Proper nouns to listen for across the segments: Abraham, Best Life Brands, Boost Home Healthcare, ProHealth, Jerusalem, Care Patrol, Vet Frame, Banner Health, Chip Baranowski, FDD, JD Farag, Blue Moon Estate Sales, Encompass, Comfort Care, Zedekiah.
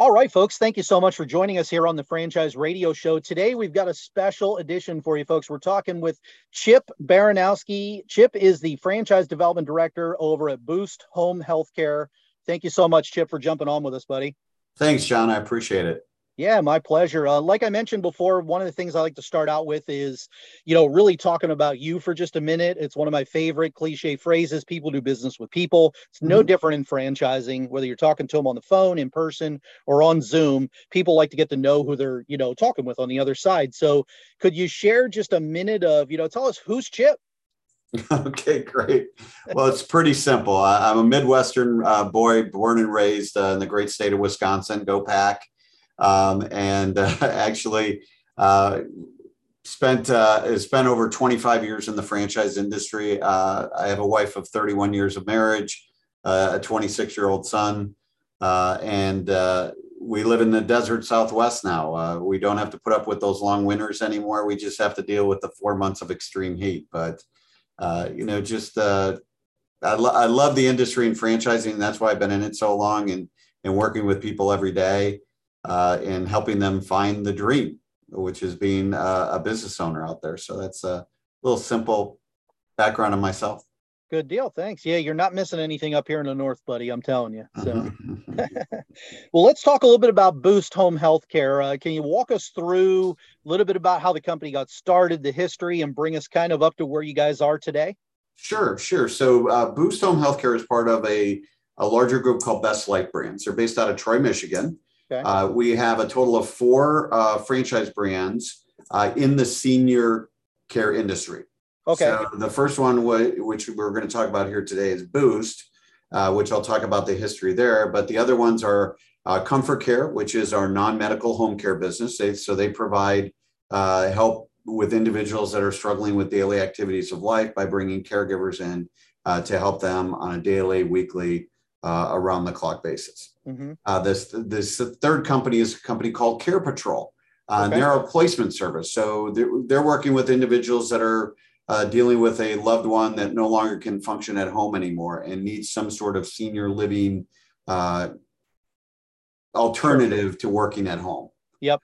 All right, folks, thank you so much for joining us here on the Franchise Radio Show. Today, we've got a special edition for you, folks. We're talking with Chip Baranowski. Chip is the Franchise Development Director over at Boost Home Healthcare. Thank you so much, Chip, for jumping on with us, buddy. Thanks, John. I appreciate it. Yeah, my pleasure. Like I mentioned before, one of the things I like to start out with is, you know, really talking about you for just a minute. It's one of my favorite cliche phrases. People do business with people. It's no different in franchising, whether you're talking to them on the phone, in person, or on Zoom. People like to get to know who they're, you know, talking with on the other side. So could you share just a minute of, you know, tell us who's Chip? Okay, great. Well, it's pretty simple. I'm a Midwestern boy, born and raised in the great state of Wisconsin. Go Pack. Spent over 25 years in the franchise industry. I have a wife of 31 years of marriage, a 26-year-old son, and we live in the desert Southwest now. We don't have to put up with those long winters anymore. We just have to deal with the 4 months of extreme heat. But I love the industry and franchising. And that's why I've been in it so long and working with people every day. And helping them find the dream, which is being a business owner out there. So that's a little simple background of myself. Good deal. Thanks. Yeah, you're not missing anything up here in the north, buddy. I'm telling you. So, well, let's talk a little bit about Boost Home Healthcare. Can you walk us through a little bit about how the company got started, the history, and bring us kind of up to where you guys are today? Sure. So Boost Home Healthcare is part of a larger group called Best Life Brands. They're based out of Troy, Michigan. Okay. We have a total of four franchise brands in the senior care industry. Okay. So the first one, which we're going to talk about here today, is Boost, which I'll talk about the history there. But the other ones are Comfort Care, which is our non-medical home care business. So they provide help with individuals that are struggling with daily activities of life by bringing caregivers in to help them on a daily, weekly, around the clock basis. Mm-hmm. This third company is a company called Care Patrol. Okay. And they're a placement service. So they're working with individuals that are dealing with a loved one that no longer can function at home anymore and needs some sort of senior living alternative to working at home. Yep.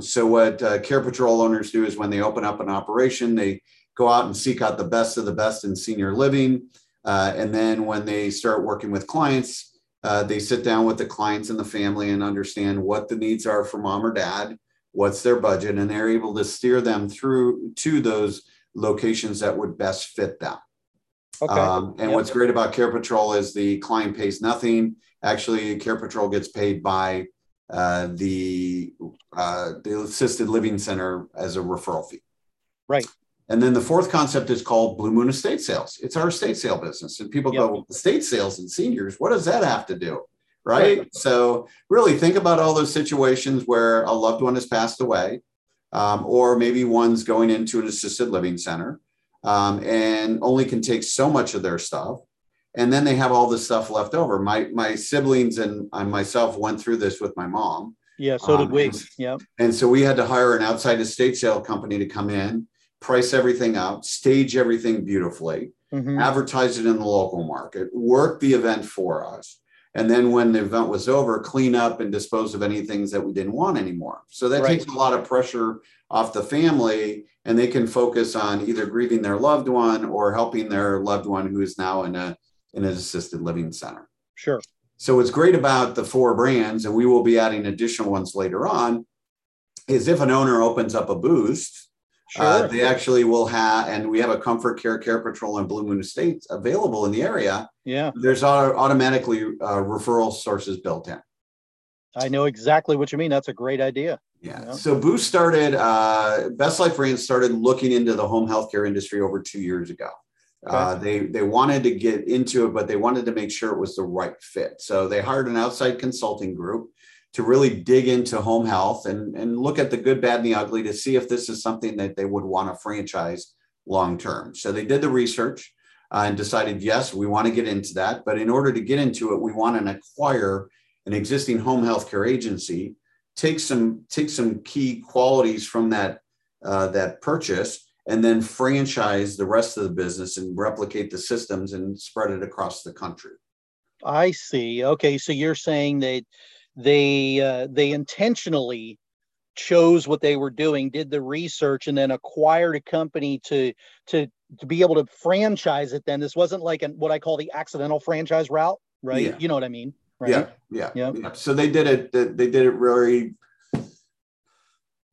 So what Care Patrol owners do is when they open up an operation, they go out and seek out the best of the best in senior living. And then when they start working with clients, they sit down with the clients and the family and understand what the needs are for mom or dad, what's their budget, and they're able to steer them through to those locations that would best fit them. Okay. What's great about Care Patrol is the client pays nothing. Actually, Care Patrol gets paid by the assisted living center as a referral fee. Right. And then the fourth concept is called Blue Moon Estate Sales. It's our estate sale business. And people go, well, estate sales and seniors, what does that have to do? Right? So really think about all those situations where a loved one has passed away, or maybe one's going into an assisted living center and only can take so much of their stuff. And then they have all this stuff left over. My siblings and I myself went through this with my mom. Yeah, so did we. Yeah. And so we had to hire an outside estate sale company to come in, price everything out, stage everything beautifully, advertise it in the local market, work the event for us. And then when the event was over, clean up and dispose of any things that we didn't want anymore. So that takes a lot of pressure off the family, and they can focus on either grieving their loved one or helping their loved one who is now in an assisted living center. Sure. So what's great about the four brands, and we will be adding additional ones later on, is if an owner opens up a Boost, they actually will have, and we have a Comfort Care, Care Patrol, and Blue Moon Estates available in the area. Yeah. There's automatically referral sources built in. I know exactly what you mean. That's a great idea. Yeah. You know? So Boost started, Best Life Brands started looking into the home healthcare industry over 2 years ago. Okay. They wanted to get into it, but they wanted to make sure it was the right fit. So they hired an outside consulting group to really dig into home health and look at the good, bad, and the ugly to see if this is something that they would want to franchise long-term. So they did the research and decided, yes, we want to get into that. But in order to get into it, we want to acquire an existing home healthcare agency, take some key qualities from that purchase, and then franchise the rest of the business and replicate the systems and spread it across the country. I see. Okay. So you're saying that They intentionally chose what they were doing, did the research, and then acquired a company to be able to franchise it. Then this wasn't like what I call the accidental franchise route, right? Yeah. You know what I mean? Right? Yeah. So they did it. They did it really.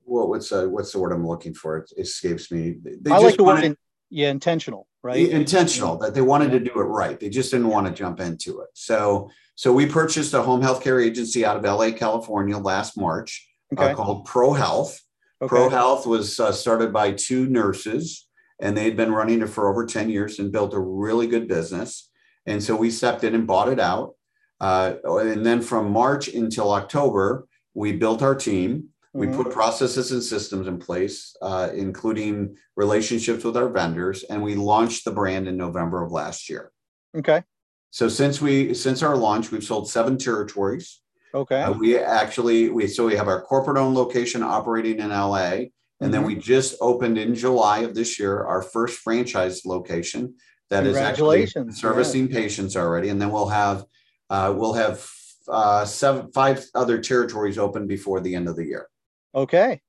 Well, what's the word I'm looking for? It escapes me. They I just like the word intentional, right? Intentional, that they wanted to do it right. They just didn't want to jump into it. So we purchased a home healthcare agency out of LA, California last March. Called ProHealth. ProHealth was started by two nurses, and they'd been running it for over 10 years and built a really good business. And so we stepped in and bought it out. And then from March until October, we built our team. We put processes and systems in place, including relationships with our vendors, and we launched the brand in November of last year. Okay. So since our launch, we've sold 7 territories. Okay. We have our corporate-owned location operating in LA, and then we just opened in July of this year our first franchise location that is actually servicing patients already, and then we'll have 5 other territories open before the end of the year. Okay,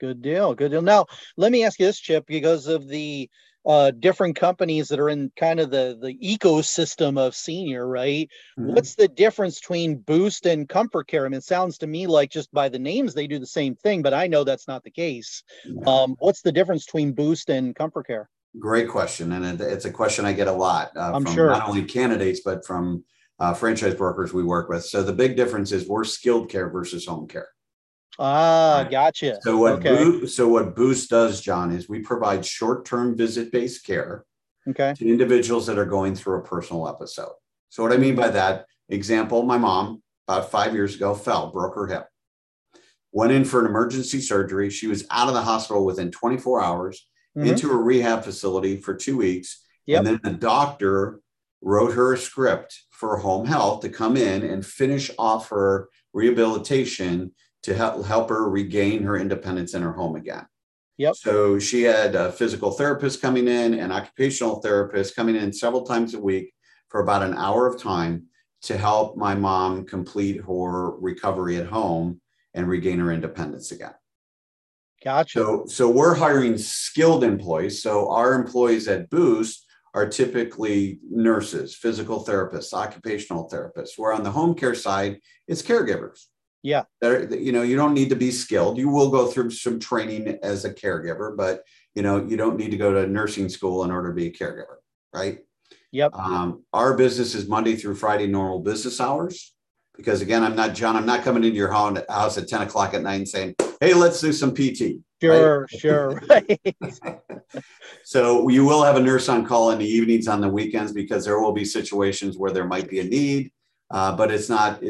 good deal, good deal. Now let me ask you this, Chip, because of the different companies that are in kind of the ecosystem of senior, right? Mm-hmm. What's the difference between Boost and Comfort Care? I mean, it sounds to me like just by the names, they do the same thing, but I know that's not the case. What's the difference between Boost and Comfort Care? Great question. And it's a question I get a lot from not only candidates, but from franchise brokers we work with. So the big difference is we're skilled care versus home care. Gotcha. So what Boost does, John, is we provide short-term visit-based care to individuals that are going through a personal episode. So what I mean by that, example, my mom about 5 years ago broke her hip, went in for an emergency surgery. She was out of the hospital within 24 hours, into a rehab facility for 2 weeks. Yep. And then the doctor wrote her a script for home health to come in and finish off her rehabilitation to help her regain her independence in her home again. Yep. So she had a physical therapist coming in, an occupational therapist coming in several times a week for about an hour of time to help my mom complete her recovery at home and regain her independence again. Gotcha. So we're hiring skilled employees. So our employees at Boost are typically nurses, physical therapists, occupational therapists. Where on the home care side, it's caregivers. Yeah. You don't need to be skilled. You will go through some training as a caregiver, but you don't need to go to nursing school in order to be a caregiver, right? Yep. Our business is Monday through Friday, normal business hours, because again, I'm not coming into your house at 10 o'clock at night and saying, hey, let's do some PT. Sure. Right. So you will have a nurse on call in the evenings, on the weekends, because there will be situations where there might be a need, but it's not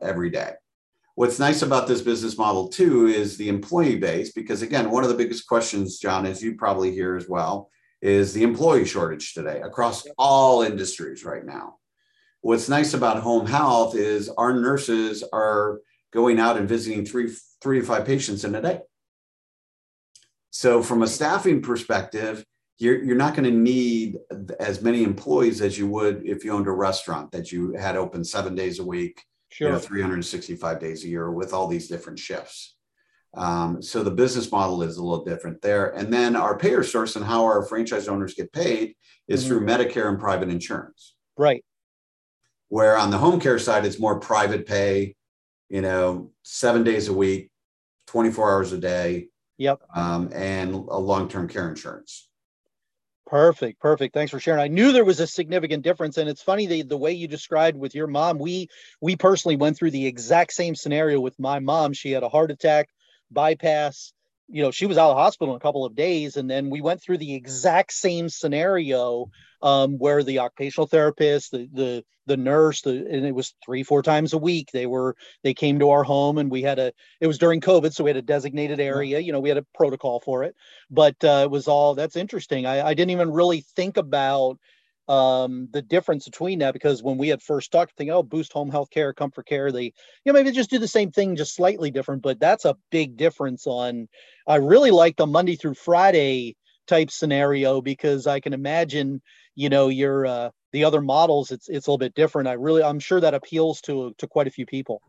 every day. What's nice about this business model too is the employee base, because again, one of the biggest questions, John, as you probably hear as well, is the employee shortage today across all industries right now. What's nice about home health is our nurses are going out and visiting three to 5 patients in a day. So from a staffing perspective, you're not going to need as many employees as you would if you owned a restaurant that you had open 7 days a week. Sure. 365 days a year with all these different shifts. So the business model is a little different there. And then our payer source and how our franchise owners get paid is through Medicare and private insurance. Right. Where on the home care side, it's more private pay, 7 days a week, 24 hours a day. Yep. And a long-term care insurance. Perfect. Thanks for sharing. I knew there was a significant difference. And it's funny, the way you described with your mom, we personally went through the exact same scenario with my mom. She had a heart attack, bypass, she was out of the hospital in a couple of days. And then we went through the exact same scenario where the occupational therapist, the nurse, and it was 3-4 times a week. They came to our home, and it was during COVID. So we had a designated area, we had a protocol for it, but it was all, that's interesting. I didn't even really think about the difference between that, because when we had first talked, Boost Home Healthcare, Comfort Care, they maybe just do the same thing, just slightly different, but that's a big difference. I really like the Monday through Friday type scenario, because I can imagine your the other models, it's a little bit different. I'm sure that appeals to quite a few people.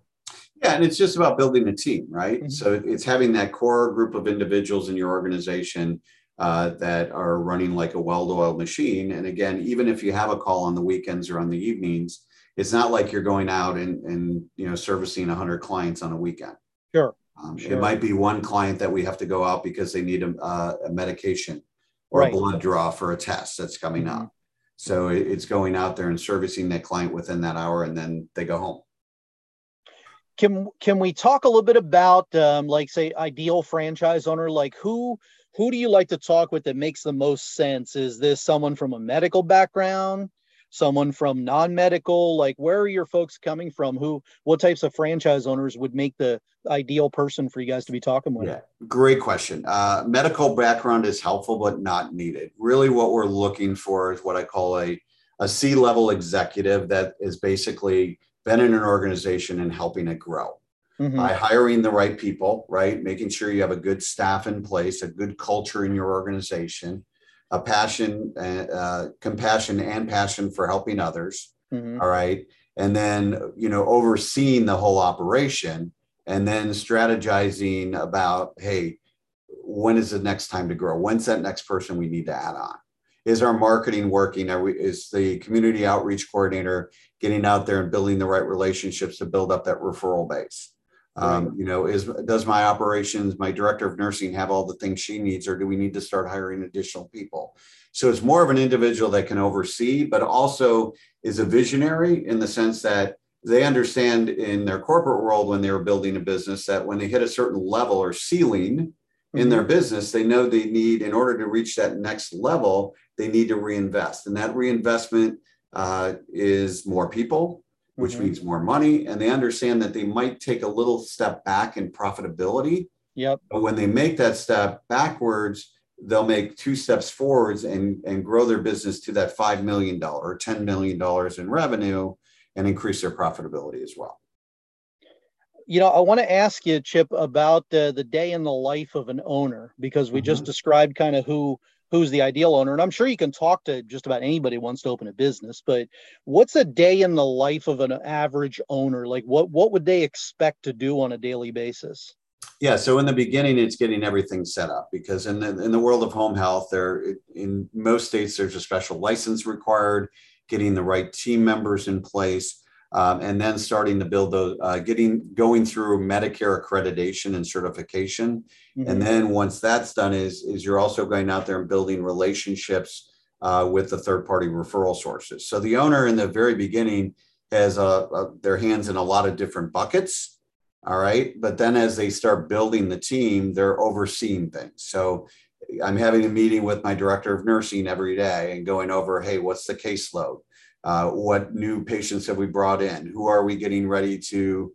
Yeah, and it's just about building a team, right? Mm-hmm. So it's having that core group of individuals in your organization that are running like a well-oiled machine. And again, even if you have a call on the weekends or on the evenings, it's not like you're going out and you know, servicing 100 clients on a weekend. Sure. Sure. It might be one client that we have to go out because they need a medication or right. a blood draw for a test that's coming up. So it's going out there and servicing that client within that hour, and then they go home. Can we talk a little bit about like, say, ideal franchise owner? Like who do you like to talk with that makes the most sense? Is this someone from a medical background, someone from non-medical? Like, where are your folks coming from? What types of franchise owners would make the ideal person for you guys to be talking with? Yeah, great question. Medical background is helpful, but not needed. Really what we're looking for is what I call a C-level executive that is basically been in an organization and helping it grow by hiring the right people, right? Making sure you have a good staff in place, a good culture in your organization, a passion, compassion and passion for helping others. All right. And then, you know, overseeing the whole operation and then strategizing about, hey, when is the next time to grow? When's that next person we need to add on? Is our marketing working? Is the community outreach coordinator getting out there and building the right relationships to build up that referral base? You know, does my operations, my director of nursing have all the things she needs, or do we need to start hiring additional people? So it's more of an individual that can oversee, but also is a visionary in the sense that they understand in their corporate world when they were building a business that when they hit a certain level or ceiling in their business, they know they need, in order to reach that next level, they need to reinvest. And that reinvestment is more people, which means more money. And they understand that they might take a little step back in profitability. Yep. But when they make that step backwards, they'll make two steps forwards and grow their business to that $5 million or $10 million in revenue and increase their profitability as well. You know, I want to ask you, Chip, about the day in the life of an owner, because we just described kind of who's the ideal owner. And I'm sure you can talk to just about anybody who wants to open a business, but what's a day in the life of an average owner? Like what would they expect to do on a daily basis? Yeah. So in the beginning, it's getting everything set up, because in the world of home health, in most states, there's a special license required, getting the right team members in place, and then starting to build those, going through Medicare accreditation and certification. And then once that's done is you're also going out there and building relationships with the third-party referral sources. So the owner in the very beginning has their hands in a lot of different buckets, all right? But then as they start building the team, they're overseeing things. So I'm having a meeting with my director of nursing every day and going over, hey, what's the caseload? What new patients have we brought in? Who are we getting ready to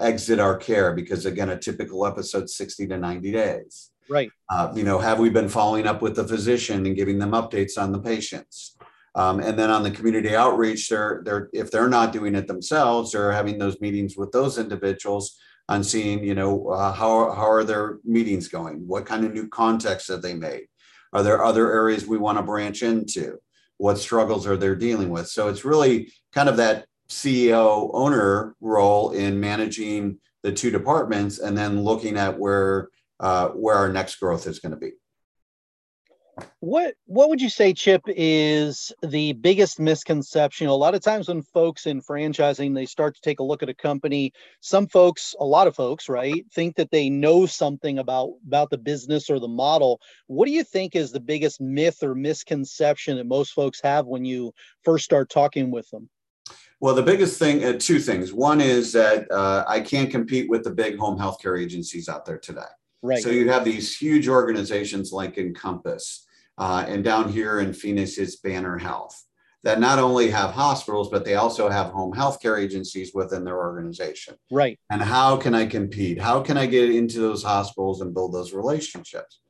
exit our care? Because again, a typical episode, 60 to 90 days. Right. You know, have we been following up with the physician and giving them updates on the patients? And then on the community outreach, if they're not doing it themselves, they're having those meetings with those individuals on seeing, you know, how are their meetings going? What kind of new contacts have they made? Are there other areas we want to branch into? What struggles are they dealing with? So it's really kind of that CEO owner role in managing the two departments and then looking at where our next growth is going to be. What would you say, Chip, is the biggest misconception? A lot of times when folks in franchising, they start to take a look at a company, a lot of folks, right, think that they know something about the business or the model. What do you think is the biggest myth or misconception that most folks have when you first start talking with them? Well, the biggest thing, two things. One is that I can't compete with the big home healthcare agencies out there today. Right. So you have these huge organizations like Encompass, and down here in Phoenix, it's Banner Health, that not only have hospitals, but they also have home healthcare agencies within their organization. Right. And how can I compete? How can I get into those hospitals and build those relationships?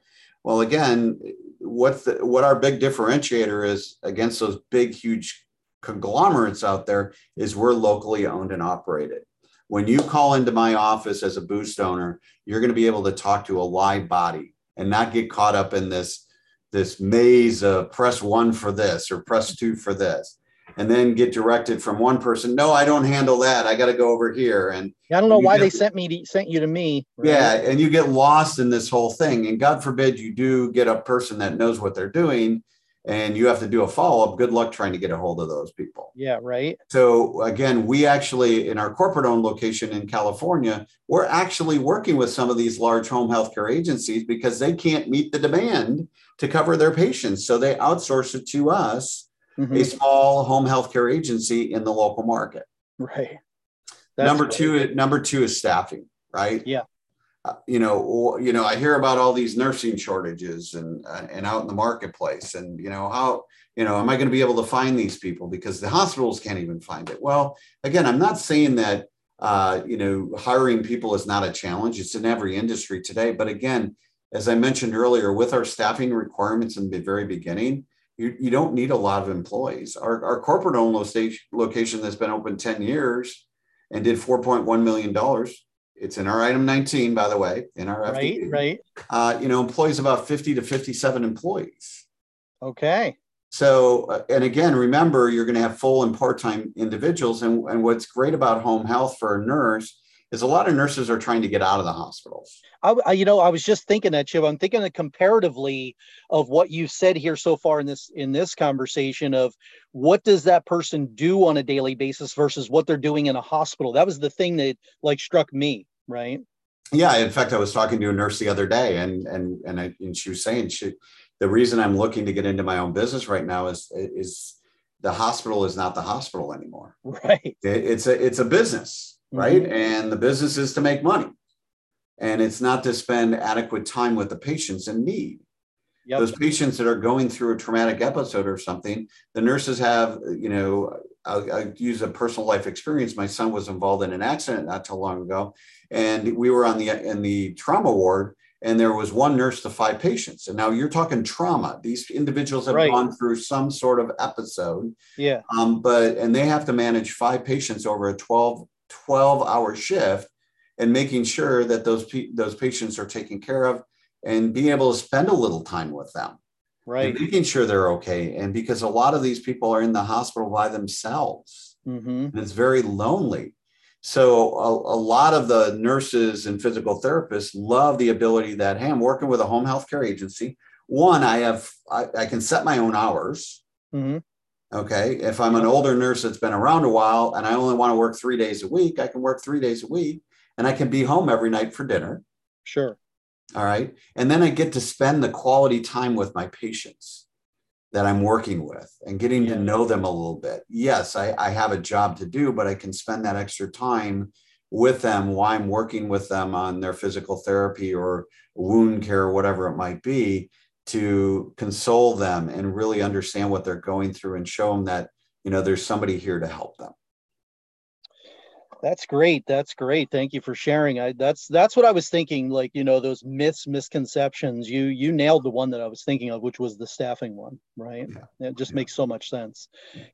Well, again, what our big differentiator is against those big, huge conglomerates out there is we're locally owned and operated. When you call into my office as a Boost owner, you're going to be able to talk to a live body and not get caught up in this maze of press 1 for this or press 2 for this. and then get directed from one person. No, I don't handle that. I got to go over here. And I don't know why they sent you to me. Right? Yeah. And you get lost in this whole thing. And God forbid you do get a person that knows what they're doing and you have to do a follow-up. Good luck trying to get a hold of those people. Yeah. Right. So again, we actually, in our corporate owned location in California, we're actually working with some of these large home healthcare agencies because they can't meet the demand to cover their patients. So they outsource it to us. Mm-hmm. A small home healthcare agency in the local market. Right. That's number two is staffing, right? Yeah. I hear about all these nursing shortages and out in the marketplace, and how am I going to be able to find these people because the hospitals can't even find it. Well, again, I'm not saying that hiring people is not a challenge. It's in every industry today. But again, as I mentioned earlier, with our staffing requirements in the very beginning, you don't need a lot of employees. Our corporate owned location that's been open 10 years and did $4.1 million. It's in our item 19, by the way, in our FDD. Right. Employs about 50 to 57 employees. Okay. So, and again, remember, you're going to have full and part-time individuals. And what's great about home health for a nurse is a lot of nurses are trying to get out of the hospitals. I was just thinking that, Chip. I'm thinking that comparatively of what you've said here so far in this conversation of what does that person do on a daily basis versus what they're doing in a hospital. That was the thing that struck me, right? Yeah. In fact, I was talking to a nurse the other day and she was saying the reason I'm looking to get into my own business right now is the hospital is not the hospital anymore. Right. It's a business. Right. Mm-hmm. And the business is to make money. And it's not to spend adequate time with the patients in need. Yep. Those patients that are going through a traumatic episode or something, the nurses have, I'll use a personal life experience. My son was involved in an accident not too long ago, and we were in the trauma ward, and there was one nurse to 5 patients. And now you're talking trauma. These individuals have gone through some sort of episode. Yeah. But they have to manage 5 patients over a 12-hour shift, and making sure that those patients are taken care of and being able to spend a little time with them, right? And making sure they're okay. And because a lot of these people are in the hospital by themselves, mm-hmm. and it's very lonely. So a lot of the nurses and physical therapists love the ability that, hey, I'm working with a home healthcare agency. One, I can set my own hours. Mm-hmm. Okay. If I'm an older nurse that's been around a while and I only want to work 3 days a week, I can work 3 days a week and I can be home every night for dinner. Sure. All right. And then I get to spend the quality time with my patients that I'm working with and getting to know them a little bit. Yes, I have a job to do, but I can spend that extra time with them while I'm working with them on their physical therapy or wound care or whatever it might be, to console them and really understand what they're going through and show them that, there's somebody here to help them. That's great. That's great. Thank you for sharing. That's what I was thinking. Those myths, misconceptions, you nailed the one that I was thinking of, which was the staffing one, right? Yeah. It just makes so much sense.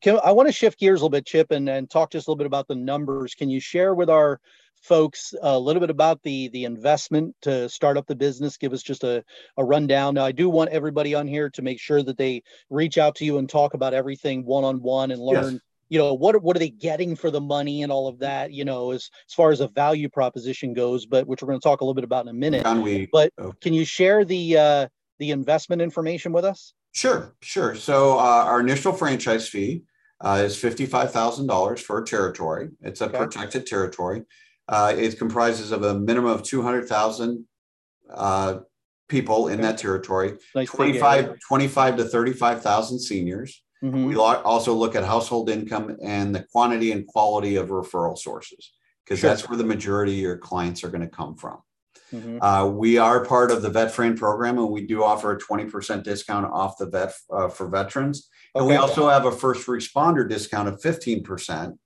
I want to shift gears a little bit, Chip, and talk just a little bit about the numbers. Can you share with our folks a little bit about the investment to start up the business? Give us just a rundown. Now, I do want everybody on here to make sure that they reach out to you and talk about everything one-on-one and learn, what are they getting for the money and all of that, as far as a value proposition goes, but which we're going to talk a little bit about in a minute. Can you share the investment information with us? Sure. So our initial franchise fee is $55,000 for a territory. It's a protected territory. It comprises of a minimum of 200,000 people in that territory, 25 to 35,000 seniors. Mm-hmm. We also look at household income and the quantity and quality of referral sources, because that's where the majority of your clients are going to come from. Mm-hmm. We are part of the Vet Frame program, and we do offer a 20% discount off the vet for veterans. And we also have a first responder discount of 15%.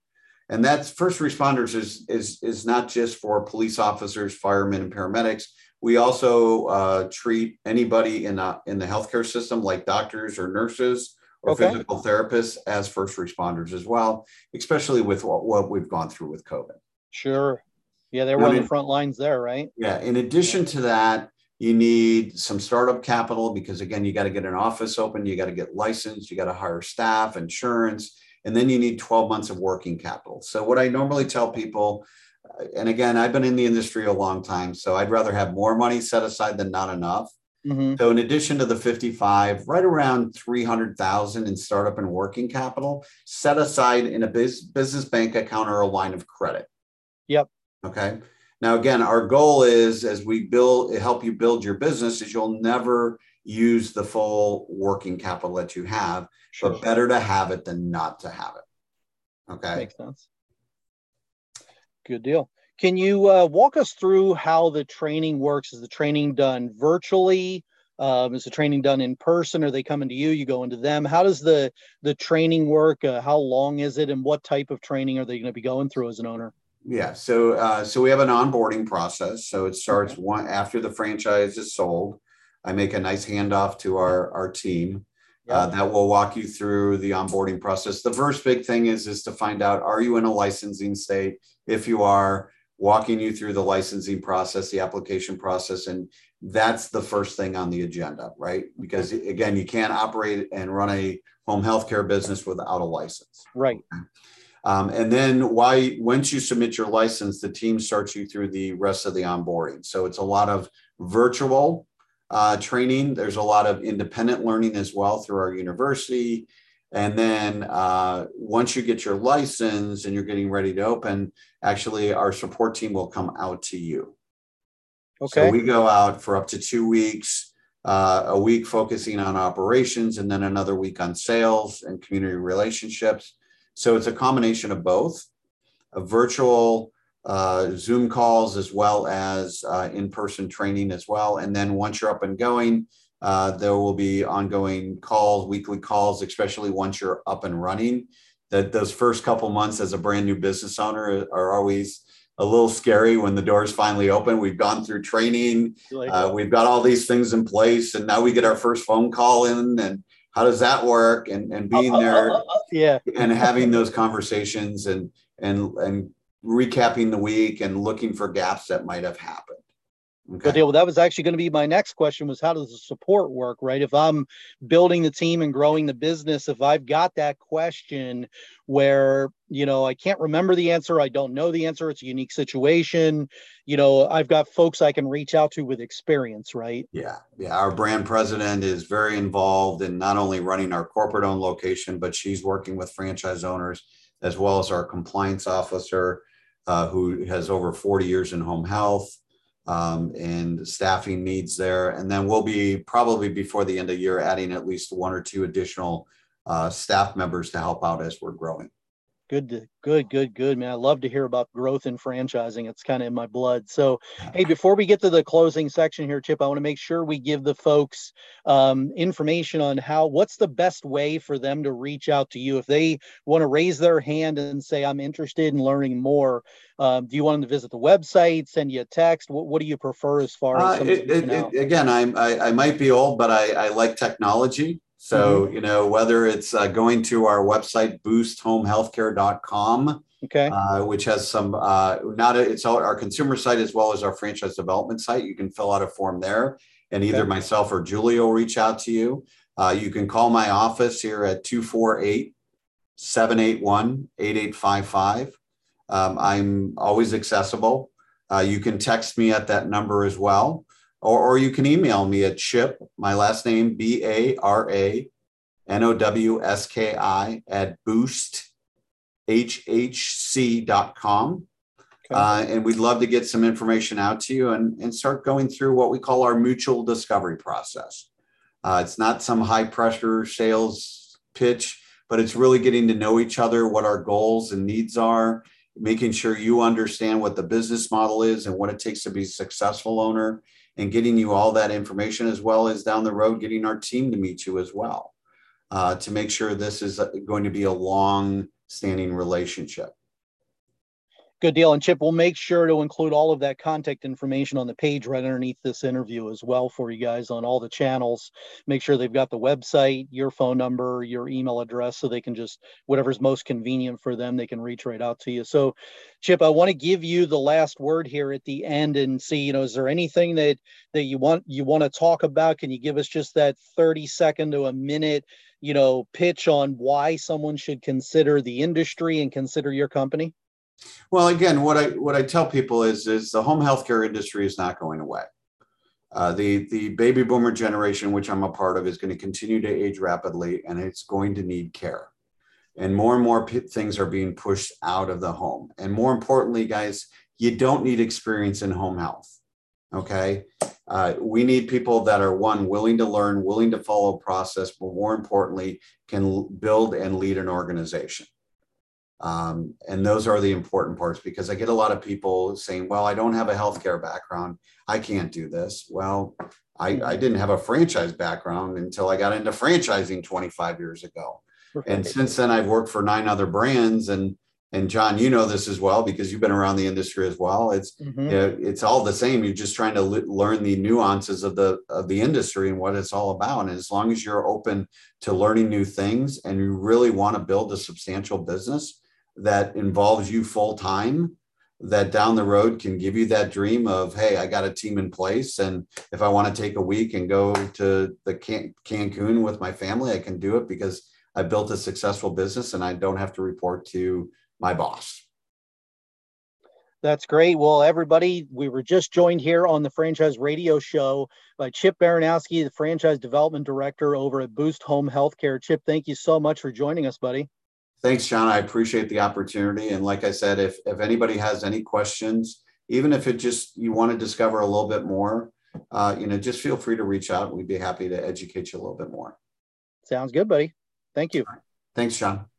And that's first responders is not just for police officers, firemen, and paramedics. We also treat anybody in the healthcare system, like doctors or nurses or physical therapists, as first responders as well, especially with what we've gone through with COVID. Sure. Yeah, they're one of the front lines there, right? Yeah. In addition to that, you need some startup capital because, again, you got to get an office open, you got to get licensed, you got to hire staff, insurance. And then you need 12 months of working capital. So what I normally tell people, and again, I've been in the industry a long time, so I'd rather have more money set aside than not enough. Mm-hmm. So in addition to the 55, right around 300,000 in startup and working capital set aside in a business bank account or a line of credit. Yep. Okay. Now, again, our goal is as we build, help you build your business is you'll never use the full working capital that you have, sure, but better to have it than not to have it. Okay. Makes sense. Good deal. Can you walk us through how the training works? Is the training done virtually? Is the training done in person? Are they coming to you? You go into them? How does the training work? How long is it? And what type of training are they going to be going through as an owner? Yeah. So, so we have an onboarding process. So it starts one after the franchise is sold. I make a nice handoff to our team that will walk you through the onboarding process. The first big thing is to find out, are you in a licensing state? If you are, walking you through the licensing process, the application process, and that's the first thing on the agenda, right? Because again, you can't operate and run a home healthcare business without a license. Right. And then once you submit your license, the team starts you through the rest of the onboarding. So it's a lot of virtual training. There's a lot of independent learning as well through our university. And then once you get your license and you're getting ready to open, actually our support team will come out to you. Okay. So we go out for up to 2 weeks, a week focusing on operations and then another week on sales and community relationships. So it's a combination of both, virtual Zoom calls as well as in-person training as well. And then once you're up and going, there will be ongoing calls, weekly calls, especially once you're up and running. That those first couple months as a brand new business owner are always a little scary when the doors finally open. We've gone through training, we've got all these things in place, and now we get our first phone call in. And how does that work? And being there, and having those conversations and recapping the week and looking for gaps that might have happened. Okay. Good deal. Well, that was actually going to be my next question was how does the support work, right? If I'm building the team and growing the business, if I've got that question where, you know, I can't remember the answer, I don't know the answer, it's a unique situation, you know, I've got folks I can reach out to with experience, right? Yeah. Yeah. Our brand president is very involved in not only running our corporate owned location, but she's working with franchise owners as well as our compliance officer who has over 40 years in home health. And staffing needs there. And then we'll be probably before the end of year adding at least one or two additional staff members to help out as we're growing. Good, man. I love to hear about growth and franchising. It's kind of in my blood. So, hey, before we get to the closing section here, Chip, I want to make sure we give the folks information on what's the best way for them to reach out to you. If they want to raise their hand and say, I'm interested in learning more, do you want them to visit the website, send you a text? What do you prefer as far as again, I might be old, but I like technology. So, you know, whether it's going to our website, boosthomehealthcare.com, which has some, it's our consumer site as well as our franchise development site. You can fill out a form there and either myself or Julie will reach out to you. You can call my office here at 248-781-8855. I'm always accessible. You can text me at that number as well. Or you can email me at Chip, my last name, Baranowski @boosthhc.com. Okay. And we'd love to get some information out to you and start going through what we call our mutual discovery process. It's not some high pressure sales pitch, but it's really getting to know each other, what our goals and needs are, making sure you understand what the business model is and what it takes to be a successful owner. And getting you all that information, as well as down the road, getting our team to meet you as well, to make sure this is going to be a long-standing relationship. Good deal. And Chip, we'll make sure to include all of that contact information on the page right underneath this interview as well for you guys on all the channels. Make sure they've got the website, your phone number, your email address, so they can just, whatever's most convenient for them, they can reach right out to you. So Chip, I want to give you the last word here at the end and see, you know, is there anything that, you want to talk about? Can you give us just that 30-second to a minute, you know, pitch on why someone should consider the industry and consider your company? Well, again, what I tell people is the home healthcare industry is not going away. The baby boomer generation, which I'm a part of, is going to continue to age rapidly, and it's going to need care. And more things are being pushed out of the home. And more importantly, guys, you don't need experience in home health. Okay, we need people that are, one, willing to learn, willing to follow a process, but more importantly, can build and lead an organization. And those are the important parts, because I get a lot of people saying, well, I don't have a healthcare background, I can't do this. Well, I didn't have a franchise background until I got into franchising 25 years ago. Perfect. And since then, I've worked for 9 other brands. And John, you know this as well, because you've been around the industry as well. It's, you know, it's all the same. You're just trying to learn the nuances of the industry and what it's all about. And as long as you're open to learning new things and you really want to build a substantial business that involves you full time, that down the road can give you that dream of, hey, I got a team in place. And if I want to take a week and go to the Cancun with my family, I can do it because I built a successful business and I don't have to report to my boss. That's great. Well, everybody, we were just joined here on the Franchise Radio Show by Chip Baranowski, the Franchise Development Director over at Boost Home Healthcare. Chip, thank you so much for joining us, buddy. Thanks, John. I appreciate the opportunity. And like I said, if anybody has any questions, even if it just, you want to discover a little bit more, you know, just feel free to reach out. We'd be happy to educate you a little bit more. Sounds good, buddy. Thank you. Thanks, John.